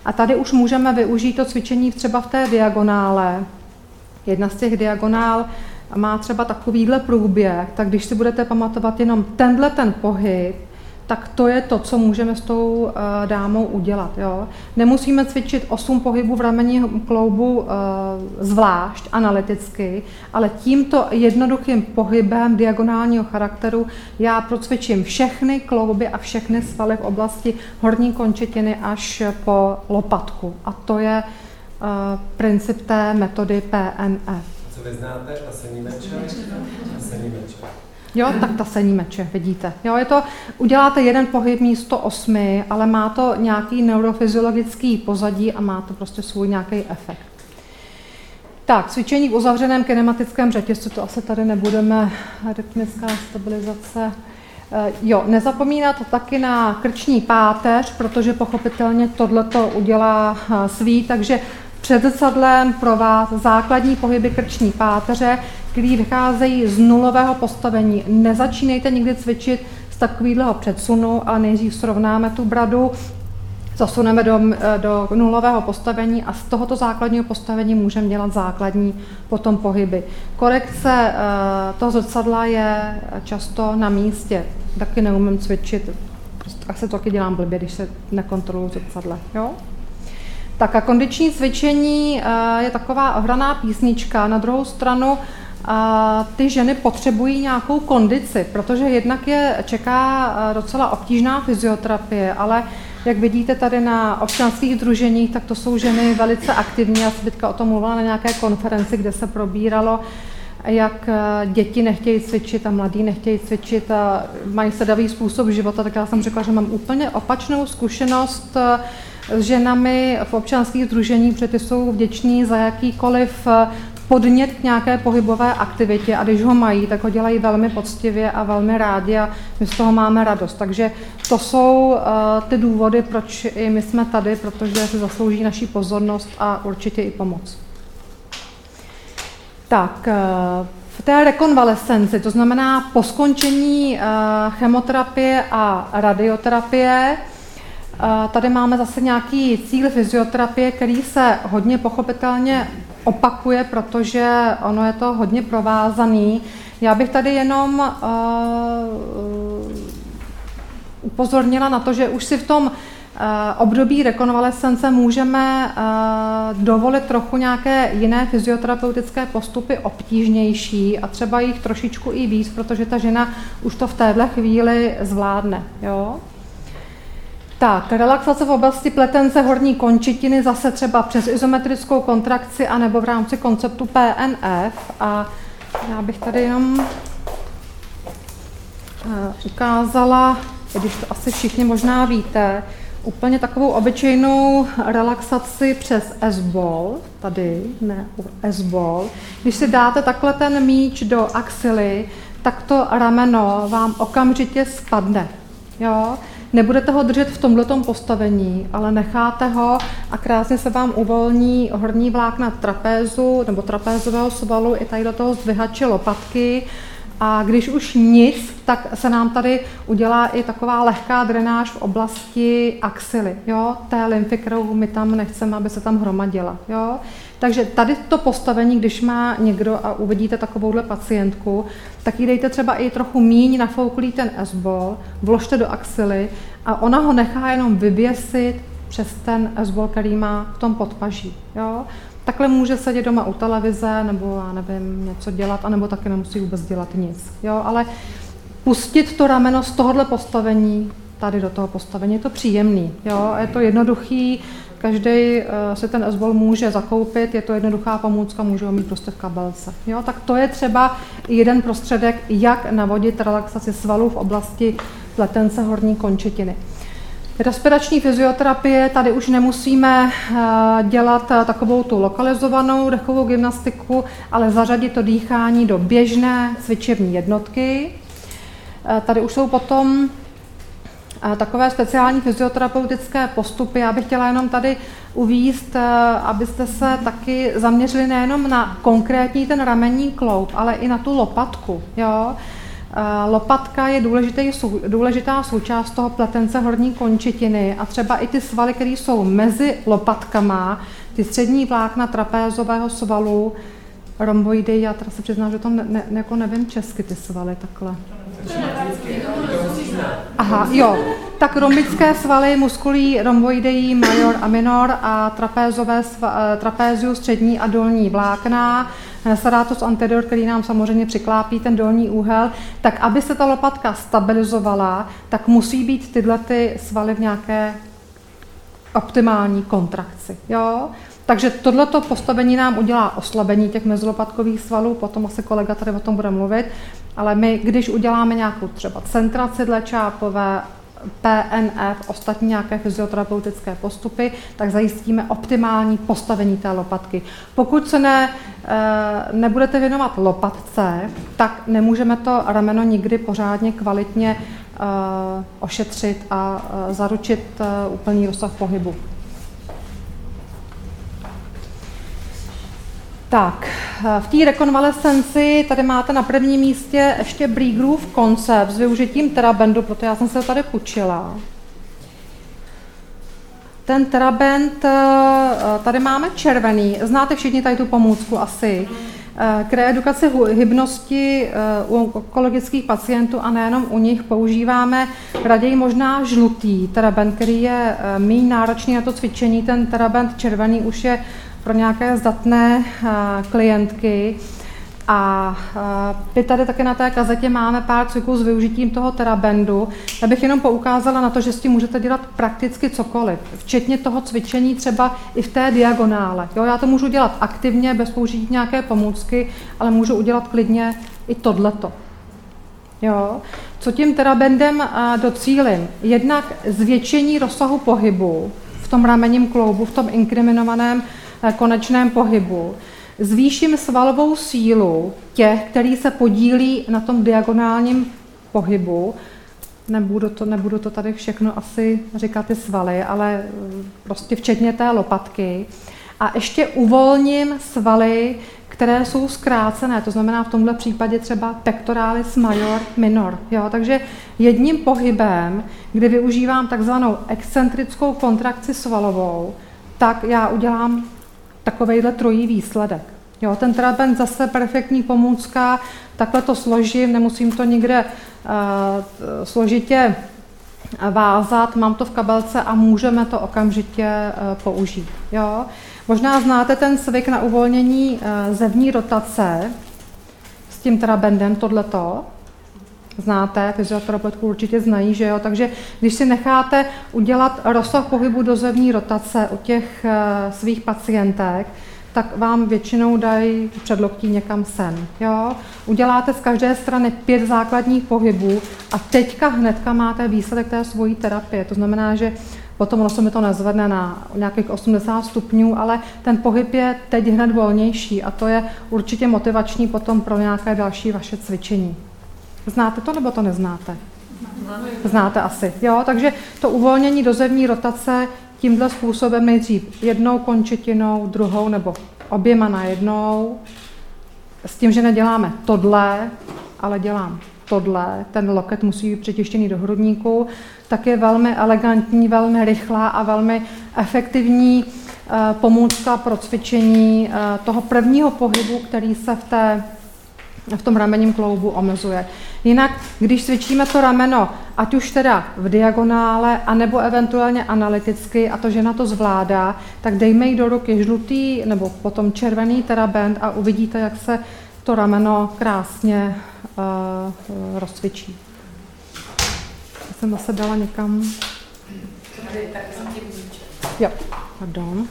A tady už můžeme využít to cvičení třeba v té diagonále. Jedna z těch diagonál má třeba takovýhle průběh, tak když si budete pamatovat jenom tenhle ten pohyb, tak to je to, co můžeme s tou dámou udělat. Jo? Nemusíme cvičit osm pohybů v ramenním kloubu zvlášť analyticky, ale tímto jednoduchým pohybem diagonálního charakteru já procvičím všechny klouby a všechny svaly v oblasti horní končetiny až po lopatku. A to je princip té metody P N F. Co vy znáte? Tasení meče? Tasení meče. Jo, tak tasení meče, vidíte. Jo, je to, uděláte jeden pohyb místo osmi, ale má to nějaký neurofyziologický pozadí a má to prostě svůj nějaký efekt. Tak, cvičení v uzavřeném kinematickém řetězci, to asi tady nebudeme, rytmická stabilizace. Jo, nezapomínat taky na krční páteř, protože pochopitelně tohleto udělá svý, takže před zrcadlem pro vás základní pohyby krční páteře, který vycházejí z nulového postavení. Nezačínejte nikdy cvičit z takovýhleho předsunu, ale nejdřív srovnáme tu bradu, zasuneme do, do nulového postavení a z tohoto základního postavení můžeme dělat základní potom pohyby. Korekce toho zrcadla je často na místě. Taky neumím cvičit, asi to taky dělám blbě, když se nekontroluji zrcadle. Jo? Tak a kondiční cvičení je taková ohraná písnička. Na druhou stranu ty ženy potřebují nějakou kondici, protože jednak je čeká docela obtížná fyzioterapie, ale jak vidíte tady na občanských sdruženích, tak to jsou ženy velice aktivní. Já jsem o tom mluvila na nějaké konferenci, kde se probíralo, jak děti nechtějí cvičit a mladí nechtějí cvičit a mají sedavý způsob života, tak já jsem řekla, že mám úplně opačnou zkušenost s ženami v občanských sdruženích, protože ty jsou vděční za jakýkoliv podnět k nějaké pohybové aktivitě a když ho mají, tak ho dělají velmi poctivě a velmi rádi a my z toho máme radost. Takže to jsou ty důvody, proč i my jsme tady, protože se zaslouží naši pozornost a určitě i pomoc. Tak, v té rekonvalescenci, to znamená po skončení chemoterapie a radioterapie, tady máme zase nějaký cíl fyzioterapie, který se hodně pochopitelně opakuje, protože ono je to hodně provázaný. Já bych tady jenom uh, upozornila na to, že už si v tom uh, období rekonvalescence můžeme uh, dovolit trochu nějaké jiné fyzioterapeutické postupy obtížnější a třeba jich trošičku i víc, protože ta žena už to v téhle chvíli zvládne. Jo? Tak, relaxace v oblasti pletence horní končetiny zase třeba přes izometrickou kontrakci anebo v rámci konceptu P N F. A já bych tady jenom ukázala, když to asi všichni možná víte, úplně takovou obyčejnou relaxaci přes esbol, tady, ne, esbol. Když si dáte takhle ten míč do axily, tak to rameno vám okamžitě spadne. Jo? Nebudete ho držet v tomhletom postavení, ale necháte ho a krásně se vám uvolní horní vlákna trapézu nebo trapézového svalu i tady do toho zdvihače lopatky. A když už nic, tak se nám tady udělá i taková lehká drenáž v oblasti axily, jo, té lymfy, kterou my tam nechceme, aby se tam hromadila, jo. Takže tady to postavení, když má někdo a uvidíte takovouhle pacientku, tak jí dejte třeba i trochu míň nafouklý ten esbol, vložte do axily a ona ho nechá jenom vyběsit přes ten esbol, který má v tom podpaží, jo. Takhle může sedět doma u televize, nebo já nevím, něco dělat, anebo taky nemusí vůbec dělat nic. Jo, ale pustit to rameno z tohohle postavení tady do toho postavení, je to příjemný, jo, je to jednoduchý, každý si ten esbol může zakoupit, je to jednoduchá pomůcka, může ho mít prostě v kabelce. Jo, tak to je třeba jeden prostředek, jak navodit relaxaci svalů v oblasti pletence horní končetiny. Respirační fyzioterapie, tady už nemusíme dělat takovou tu lokalizovanou dechovou gymnastiku, ale zařadit to dýchání do běžné cvičební jednotky. Tady už jsou potom takové speciální fyzioterapeutické postupy. Já bych chtěla jenom tady uvést, abyste se taky zaměřili nejenom na konkrétní ten ramenní kloub, ale i na tu lopatku. Jo? Lopatka je důležitý, důležitá součást toho pletence horní končetiny a třeba i ty svaly, které jsou mezi lopatkama, ty střední vlákna trapézového svalu, romboidy, já teda se přiznám, že to ne, ne, nevím česky ty svaly takhle. Aha, jo. Tak rombické svaly, muskulí, romboideí, major a minor a trapézové trapéziu, střední a dolní vlákna, serratus anterior, který nám samozřejmě přiklápí ten dolní úhel, tak aby se ta lopatka stabilizovala, tak musí být tyhle ty svaly v nějaké optimální kontrakci, jo? Takže tohleto postavení nám udělá oslabení těch mezilopatkových svalů, potom asi kolega tady o tom bude mluvit, ale my, když uděláme nějakou třeba centraci dle čápové, P N F, ostatní nějaké fyzioterapeutické postupy, tak zajistíme optimální postavení té lopatky. Pokud se ne, nebudete věnovat lopatce, tak nemůžeme to rameno nikdy pořádně kvalitně ošetřit a zaručit úplný rozsah pohybu. Tak, v té rekonvalescenci tady máte na prvním místě ještě Bree-Groove koncept s využitím Therabandu, proto já jsem se tady půjčila. Ten Theraband, tady máme červený, znáte všichni tady tu pomůcku asi, k reedukaci hybnosti u onkologických pacientů a nejenom u nich používáme raději možná žlutý Theraband, který je méně náročný na to cvičení, ten Theraband červený už je pro nějaké zdatné klientky. A my tady také na té kazetě máme pár cviků s využitím toho Therabandu. Já bych jenom poukázala na to, že s tím můžete dělat prakticky cokoliv, včetně toho cvičení třeba i v té diagonále. Jo, já to můžu dělat aktivně, bez použití nějaké pomůcky, ale můžu udělat klidně i tohleto. Jo. Co tím Therabandem docílím? Jednak zvětšení rozsahu pohybu v tom ramenním kloubu, v tom inkriminovaném konečném pohybu. Zvýším svalovou sílu těch, který se podílí na tom diagonálním pohybu. Nebudu to, nebudu to tady všechno asi říkat ty svaly, ale prostě včetně té lopatky. A ještě uvolním svaly, které jsou zkrácené, to znamená v tomhle případě třeba pectoralis major minor. Jo, takže jedním pohybem, kdy využívám takzvanou excentrickou kontrakci svalovou, tak já udělám takovejhle trojí výsledek. Jo, ten Theraband zase perfektní pomůcka, takhle to složím, nemusím to nikde uh, složitě vázat, mám to v kabelce a můžeme to okamžitě uh, použít. Jo. Možná znáte ten cvik na uvolnění uh, zevní rotace s tím Therabandem, tohleto. Znáte, fyzioterapeutku určitě znají, že jo, takže když si necháte udělat rozsah pohybu do zevní rotace u těch e, svých pacientek, tak vám většinou dají předloktí někam sem, jo. Uděláte z každé strany pět základních pohybů a teďka hnedka máte výsledek té svojí terapie, to znamená, že potom ono se mi to nezvedne na nějakých osmdesát stupňů, ale ten pohyb je teď hned volnější a to je určitě motivační potom pro nějaké další vaše cvičení. Znáte to, nebo to neznáte? Znáte asi. Jo, takže to uvolnění dozemní rotace tímhle způsobem nejdřív jednou končetinou, druhou nebo oběma najednou. S tím, že neděláme tohle, ale dělám tohle, ten loket musí být přetištěný do hrudníku, tak je velmi elegantní, velmi rychlá a velmi efektivní pomůcka pro cvičení toho prvního pohybu, který se v té v tom ramenním kloubu omezuje. Jinak, když cvičíme to rameno, ať už teda v diagonále, anebo eventuálně analyticky, a to žena to zvládá, tak dejme jí do ruky žlutý nebo potom červený Theraband a uvidíte, jak se to rameno krásně uh, rozcvičí. Já jsem zase dala někam. Jo, pardon.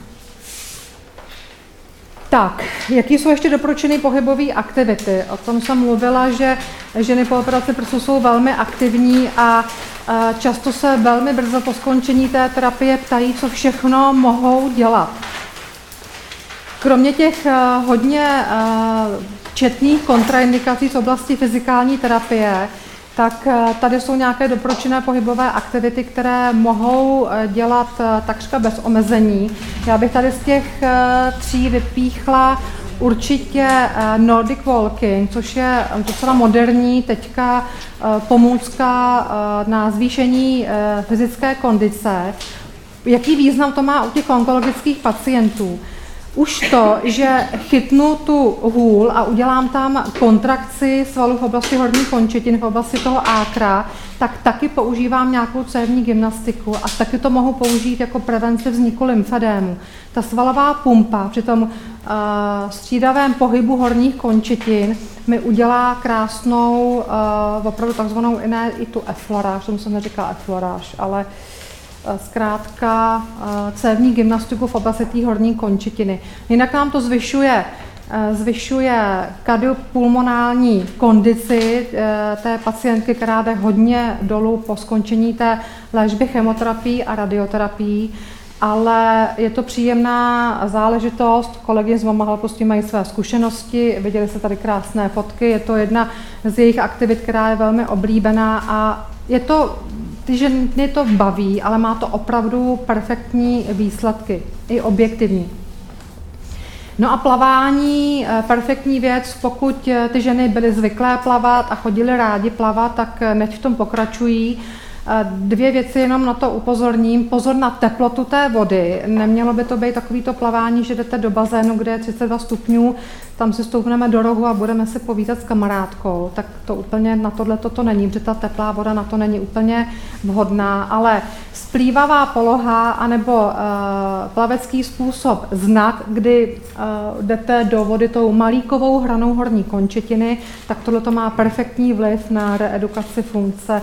Tak, jaký jsou ještě doporučené pohybové aktivity? O tom jsem mluvila, že ženy po operaci prsu jsou velmi aktivní a často se velmi brzo po skončení té terapie ptají, co všechno mohou dělat. Kromě těch hodně četných kontraindikací z oblasti fyzikální terapie, tak tady jsou nějaké doporučené pohybové aktivity, které mohou dělat takřka bez omezení. Já bych tady z těch tří vypíchla určitě Nordic walking, což je docela moderní teďka pomůcka na zvýšení fyzické kondice. Jaký význam to má u těch onkologických pacientů? Už to, že chytnu tu hůl a udělám tam kontrakci svalů v oblasti horních končetin, v oblasti toho ákra, tak taky používám nějakou cévní gymnastiku a taky to mohu použít jako prevenci vzniku lymfedému. Ta svalová pumpa při tom uh, střídavém pohybu horních končetin mi udělá krásnou, uh, opravdu takzvanou iné, i tu efloráž, tomu jsem neříkala efloráž, ale zkrátka cévní gymnastiku v oblasti té horní končetiny. Jinak nám to zvyšuje, zvyšuje kardiopulmonální kondici té pacientky, která jde hodně dolů po skončení té léčby chemoterapií a radioterapií, ale je to příjemná záležitost. Kolegy z Mamma HELP prostě mají své zkušenosti, viděli se tady krásné fotky, je to jedna z jejich aktivit, která je velmi oblíbená a je to ty ženy to baví, ale má to opravdu perfektní výsledky, i objektivní. No a plavání, perfektní věc, pokud ty ženy byly zvyklé plavat a chodily rádi plavat, tak nech v tom pokračují. Dvě věci jenom na to upozorním. Pozor na teplotu té vody. Nemělo by to být takovýto plavání, že jdete do bazénu, kde je třicet dva stupňů, tam si stoupneme do rohu a budeme se povídat s kamarádkou. Tak to úplně na tohle toto není, protože ta teplá voda na to není úplně vhodná. Ale splývavá poloha anebo uh, plavecký způsob znak, kdy uh, jdete do vody tou malíkovou hranou horní končetiny, tak tohle to má perfektní vliv na reedukaci funkce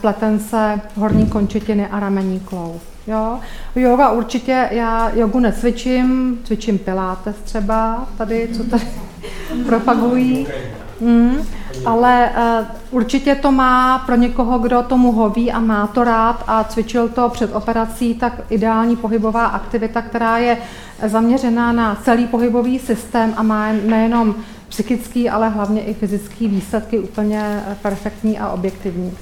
pletence horní končetiny a ramenní kloub. Jo? Yoga určitě, já jogu necvičím, cvičím pilates třeba, tady, co tady propagují, mm, ale uh, určitě to má pro někoho, kdo tomu hoví a má to rád a cvičil to před operací, tak ideální pohybová aktivita, která je zaměřená na celý pohybový systém a má nejenom psychický, ale hlavně i fyzický výsledky úplně perfektní a objektivní.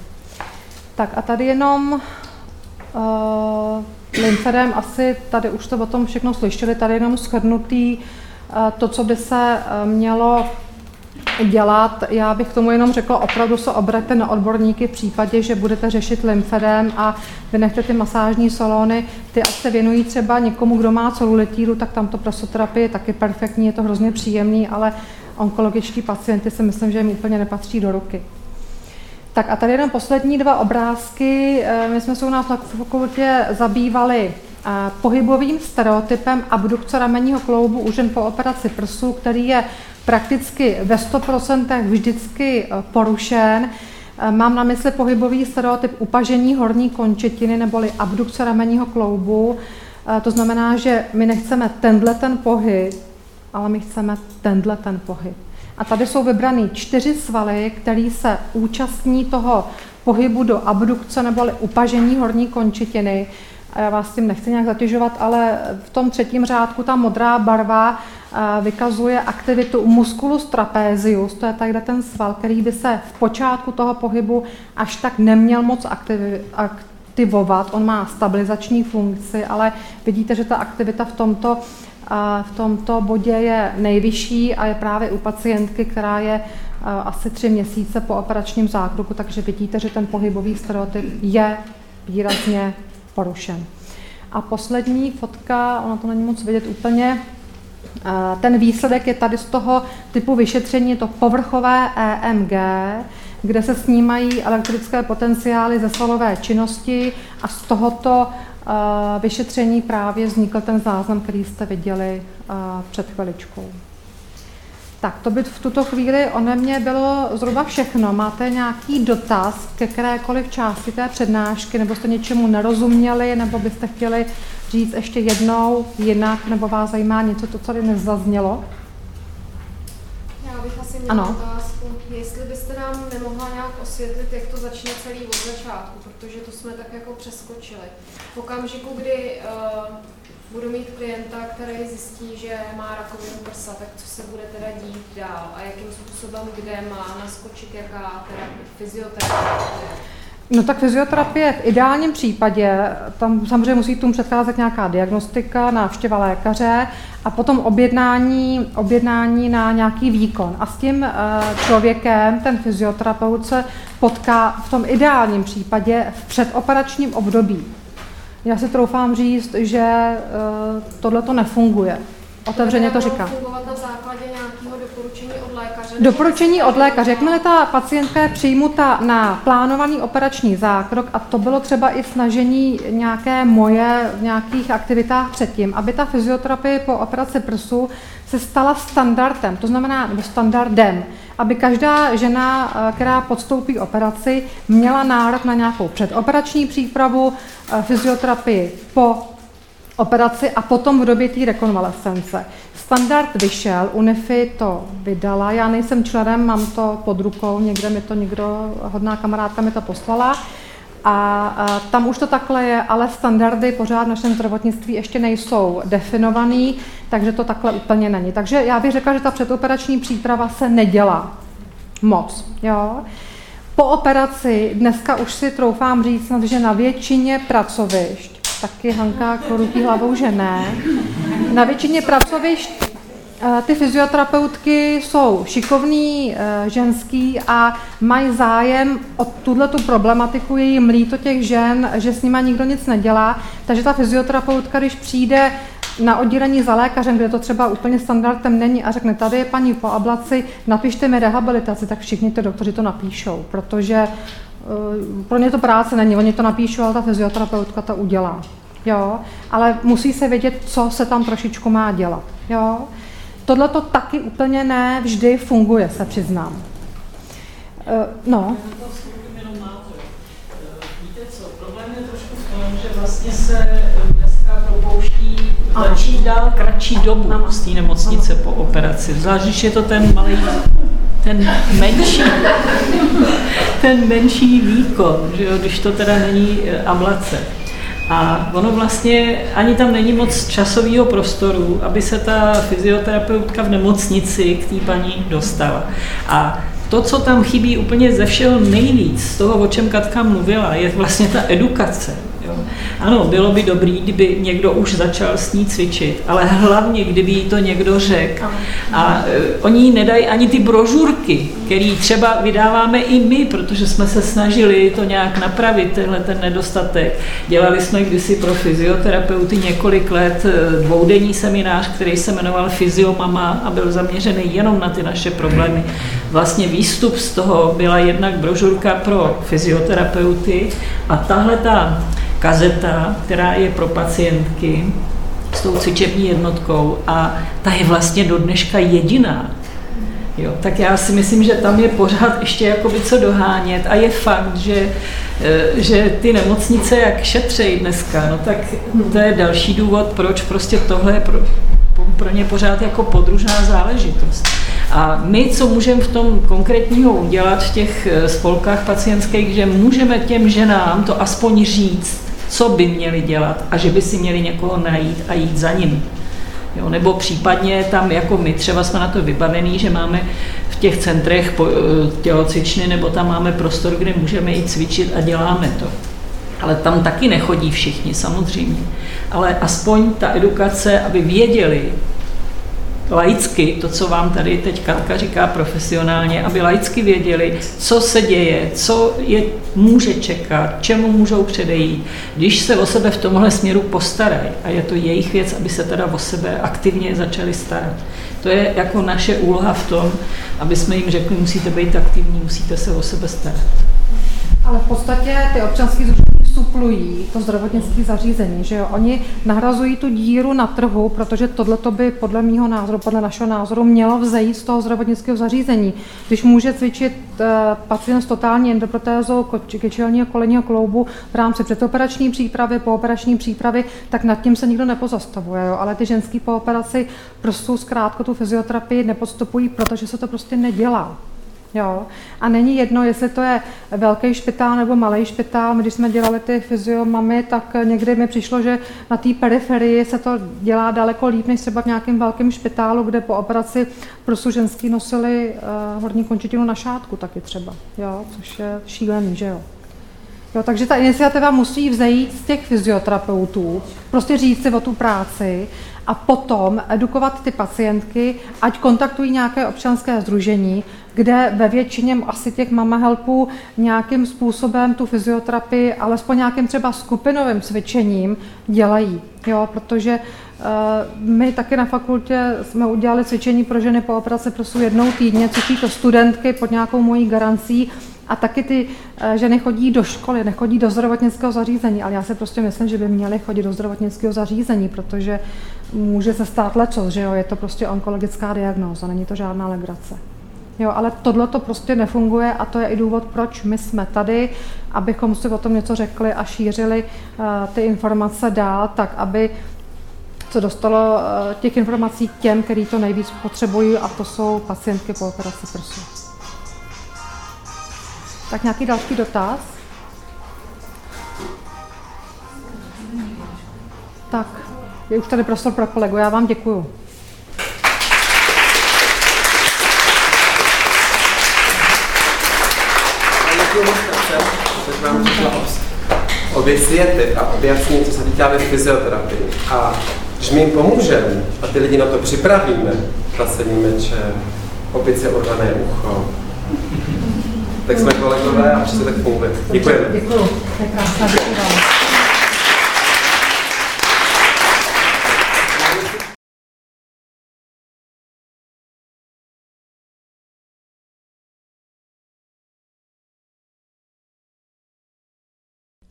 Tak a tady jenom uh, lymfedem, asi tady už to o tom všechno slyšeli, tady jenom shrnutý uh, to, co by se uh, mělo dělat. Já bych k tomu jenom řekla, opravdu se obraťte na odborníky v případě, že budete řešit lymfedem a vynechte ty masážní salony, ty až se věnují třeba někomu, kdo má celulitídu, tak tam to prasoterapie je taky perfektní, je to hrozně příjemný, ale onkologičtí pacienty si myslím, že jim úplně nepatří do ruky. Tak a tady jenom poslední dva obrázky. My jsme se u nás na fakultě zabývali pohybovým stereotypem abdukce ramenního kloubu u žen po operaci prsu, který je prakticky ve sto procent vždycky porušen. Mám na mysli pohybový stereotyp upažení horní končetiny neboli abdukce ramenního kloubu. To znamená, že my nechceme tenhle ten pohyb, ale my chceme tenhle ten pohyb. A tady jsou vybraný čtyři svaly, které se účastní toho pohybu do abdukce nebo upažení horní končetiny. Já vás tím nechci nějak zatěžovat, ale v tom třetím řádku ta modrá barva vykazuje aktivitu musculus trapezius, to je tady ten sval, který by se v počátku toho pohybu až tak neměl moc aktivi, aktivovat. On má stabilizační funkci, ale vidíte, že ta aktivita v tomto, v tomto bodě je nejvyšší a je právě u pacientky, která je asi tři měsíce po operačním zákroku, takže vidíte, že ten pohybový stereotyp je výrazně porušen. A poslední fotka, ona to není moc vidět úplně, ten výsledek je tady z toho typu vyšetření, to povrchové E M G, kde se snímají elektrické potenciály ze svalové činnosti a z tohoto vyšetření právě vznikl ten záznam, který jste viděli před chviličkou. Tak to by v tuto chvíli ode mě bylo zhruba všechno. Máte nějaký dotaz ke kterékoliv části té přednášky, nebo jste něčemu nerozuměli, nebo byste chtěli říct ještě jednou jinak, nebo vás zajímá něco, to, co tady nezaznělo? Já bych asi měla ano. otázku, jestli byste nám nemohla nějak osvětlit, jak to začne celý od začátku, protože to jsme tak jako přeskočili. V okamžiku, kdy uh, budu mít klienta, který zjistí, že má rakovinu prsa, tak co se bude teda dít dál a jakým způsobem, kde má naskočit, jaká terapie, fyzioterapie? No tak fyzioterapie v ideálním případě, tam samozřejmě musí tomu předcházet nějaká diagnostika, návštěva lékaře a potom objednání, objednání na nějaký výkon. A s tím člověkem ten fyzioterapeut se potká v tom ideálním případě v předoperačním období. Já si troufám říct, že tohle to nefunguje. Otevřeně to říkám. Fungovat na základě nějakého doporučení od lékaře? Doporučení od lékaře. Jakmile ta pacientka je přijmuta na plánovaný operační zákrok, a to bylo třeba i snažení nějaké moje v nějakých aktivitách předtím, aby ta fyzioterapie po operaci prsu se stala standardem, to znamená nebo standardem, aby každá žena, která podstoupí operaci, měla nárok na nějakou předoperační přípravu, fyzioterapii po operaci a potom v době té rekonvalescence. Standard vyšel, UNIFI to vydala, já nejsem členem, mám to pod rukou, někde mi to někdo, hodná kamarádka mi to poslala a tam už to takhle je, ale standardy pořád v našem zdravotnictví ještě nejsou definovaný, takže to takhle úplně není. Takže já bych řekla, že ta předoperační příprava se nedělá moc. Jo? Po operaci dneska už si troufám říct, že na většině pracovišť taky Hanka korutí hlavou, že ne. Na většině pracovišť ty fyzioterapeutky jsou šikovný, ženský a mají zájem o tuhletu problematiku, je jim líto těch žen, že s nima nikdo nic nedělá, takže ta fyzioterapeutka, když přijde na oddělení za lékařem, kde to třeba úplně standardem není a řekne, tady je paní po ablaci, napište mi rehabilitaci, tak všichni ty doktoři to napíšou, protože pro ně to práce není, oni to napíšou, ale ta fyzioterapeutka to udělá, jo, ale musí se vědět, co se tam trošičku má dělat, jo. Tohle to taky úplně ne vždy funguje, se přiznám. No. Víte co, problém je trošku v tom, že vlastně se dneska propouští kratší dál, kratší dobu z té nemocnice po operaci, zvlášť, když je to ten malý, ten menší, ten menší výkon, že jo, když to teda není ablace. A ono vlastně ani tam není moc časového prostoru, aby se ta fyzioterapeutka v nemocnici k té paní dostala. A to, co tam chybí úplně ze všeho nejvíc, z toho, o čem Katka mluvila, je vlastně ta edukace. Jo. Ano, bylo by dobré, kdyby někdo už začal s ní cvičit, ale hlavně, kdyby jí to někdo řekl. A uh, oni jí nedají ani ty brožurky, které třeba vydáváme i my, protože jsme se snažili to nějak napravit, tenhle ten nedostatek. Dělali jsme kdysi pro fyzioterapeuty několik let dvoudenní seminář, který se jmenoval Fyziomama a byl zaměřený jenom na ty naše problémy. Vlastně výstup z toho byla jednak brožurka pro fyzioterapeuty a tahle ta kazeta, která je pro pacientky s tou cvičební jednotkou a ta je vlastně do dneška jediná. Jo, tak já si myslím, že tam je pořád ještě jakoby co dohánět a je fakt, že, že ty nemocnice jak šetřejí dneska, no tak to je další důvod, proč prostě tohle je pro, pro ně pořád jako podružná záležitost. A my, co můžeme v tom konkrétního udělat v těch spolkách pacientských, že můžeme těm ženám to aspoň říct, co by měli dělat a že by si měli někoho najít a jít za ním. Jo, nebo případně tam, jako my třeba jsme na to vybavení, že máme v těch centrech tělocvičny, nebo tam máme prostor, kde můžeme i cvičit a děláme to. Ale tam taky nechodí všichni, samozřejmě. Ale aspoň ta edukace, aby věděli laicky, to, co vám tady teď Katka říká profesionálně, aby laicky věděli, co se děje, co je může čekat, čemu můžou předejít, když se o sebe v tomhle směru postarají. A je to jejich věc, aby se teda o sebe aktivně začali starat. To je jako naše úloha v tom, aby jsme jim řekli, musíte být aktivní, musíte se o sebe starat. Ale v podstatě ty občanské sdružení suplují to zdravotnické zařízení, že jo? Oni nahrazují tu díru na trhu, protože tohleto by podle mýho názoru, podle našeho názoru mělo vzejít z toho zdravotnického zařízení. Když může cvičit uh, pacient s totální endoprotézou kyčelního kolenního kloubu v rámci předoperační přípravy, pooperační přípravy, tak nad tím se nikdo nepozastavuje, jo? Ale ty ženský po operaci prostě zkrátka tu fyzioterapii nepodstupují, protože se to prostě nedělá. Jo. A není jedno, jestli to je velký špitál nebo malý špitál. Když jsme dělali ty fyziomamy, tak někdy mi přišlo, že na té periferii se to dělá daleko líp, než třeba v nějakém velkém špitálu, kde po operaci prostě ženský nosili uh, horní končetinu na šátku taky třeba, jo, což je šílený, že jo. Jo, takže ta iniciativa musí vzejít z těch fyzioterapeutů, prostě říct si o tu práci a potom edukovat ty pacientky, ať kontaktují nějaké občanské sdružení, kde ve většině asi těch Mamma HELPů nějakým způsobem tu fyzioterapii, alespoň nějakým třeba skupinovým cvičením dělají. Jo, protože uh, my taky na fakultě jsme udělali cvičení pro ženy po operaci prostě jednou týdně, cvičí to studentky pod nějakou mojí garancí. A taky ty ženy chodí do školy, nechodí do zdravotnického zařízení, ale já si prostě myslím, že by měly chodit do zdravotnického zařízení, protože může se stát leco, že jo, je to prostě onkologická diagnóza, není to žádná legrace. Jo, ale tohle to prostě nefunguje a to je i důvod, proč my jsme tady, abychom si o tom něco řekli a šířili uh, ty informace dál, tak aby se dostalo uh, těch informací těm, kteří to nejvíc potřebují, a to jsou pacientky po operaci prsu. Tak nějaký další dotaz? Tak, je už tady prostor pro kolegu, já vám děkuju. Oběsvěte a objasní, co se dělá ve fyzioterapii. A když my jim pomůžeme a ty lidi na to připravíme, placení meče, opice, orvané ucho, tak jsme kolegové a přece tak funguje. Děkujeme. Děkuju. To je krásná děkuju.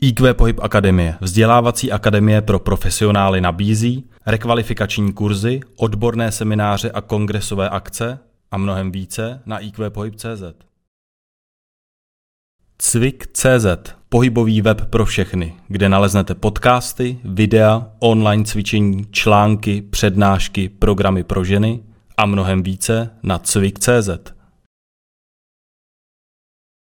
í kvé Pohyb Akademie, vzdělávací akademie pro profesionály, nabízí rekvalifikační kurzy, odborné semináře a kongresové akce a mnohem více na í kvé pohyb tečka cé zet. Cvik tečka cé zet, pohybový web pro všechny, kde naleznete podcasty, videa, online cvičení, články, přednášky, programy pro ženy a mnohem více na cvik tečka cé zet.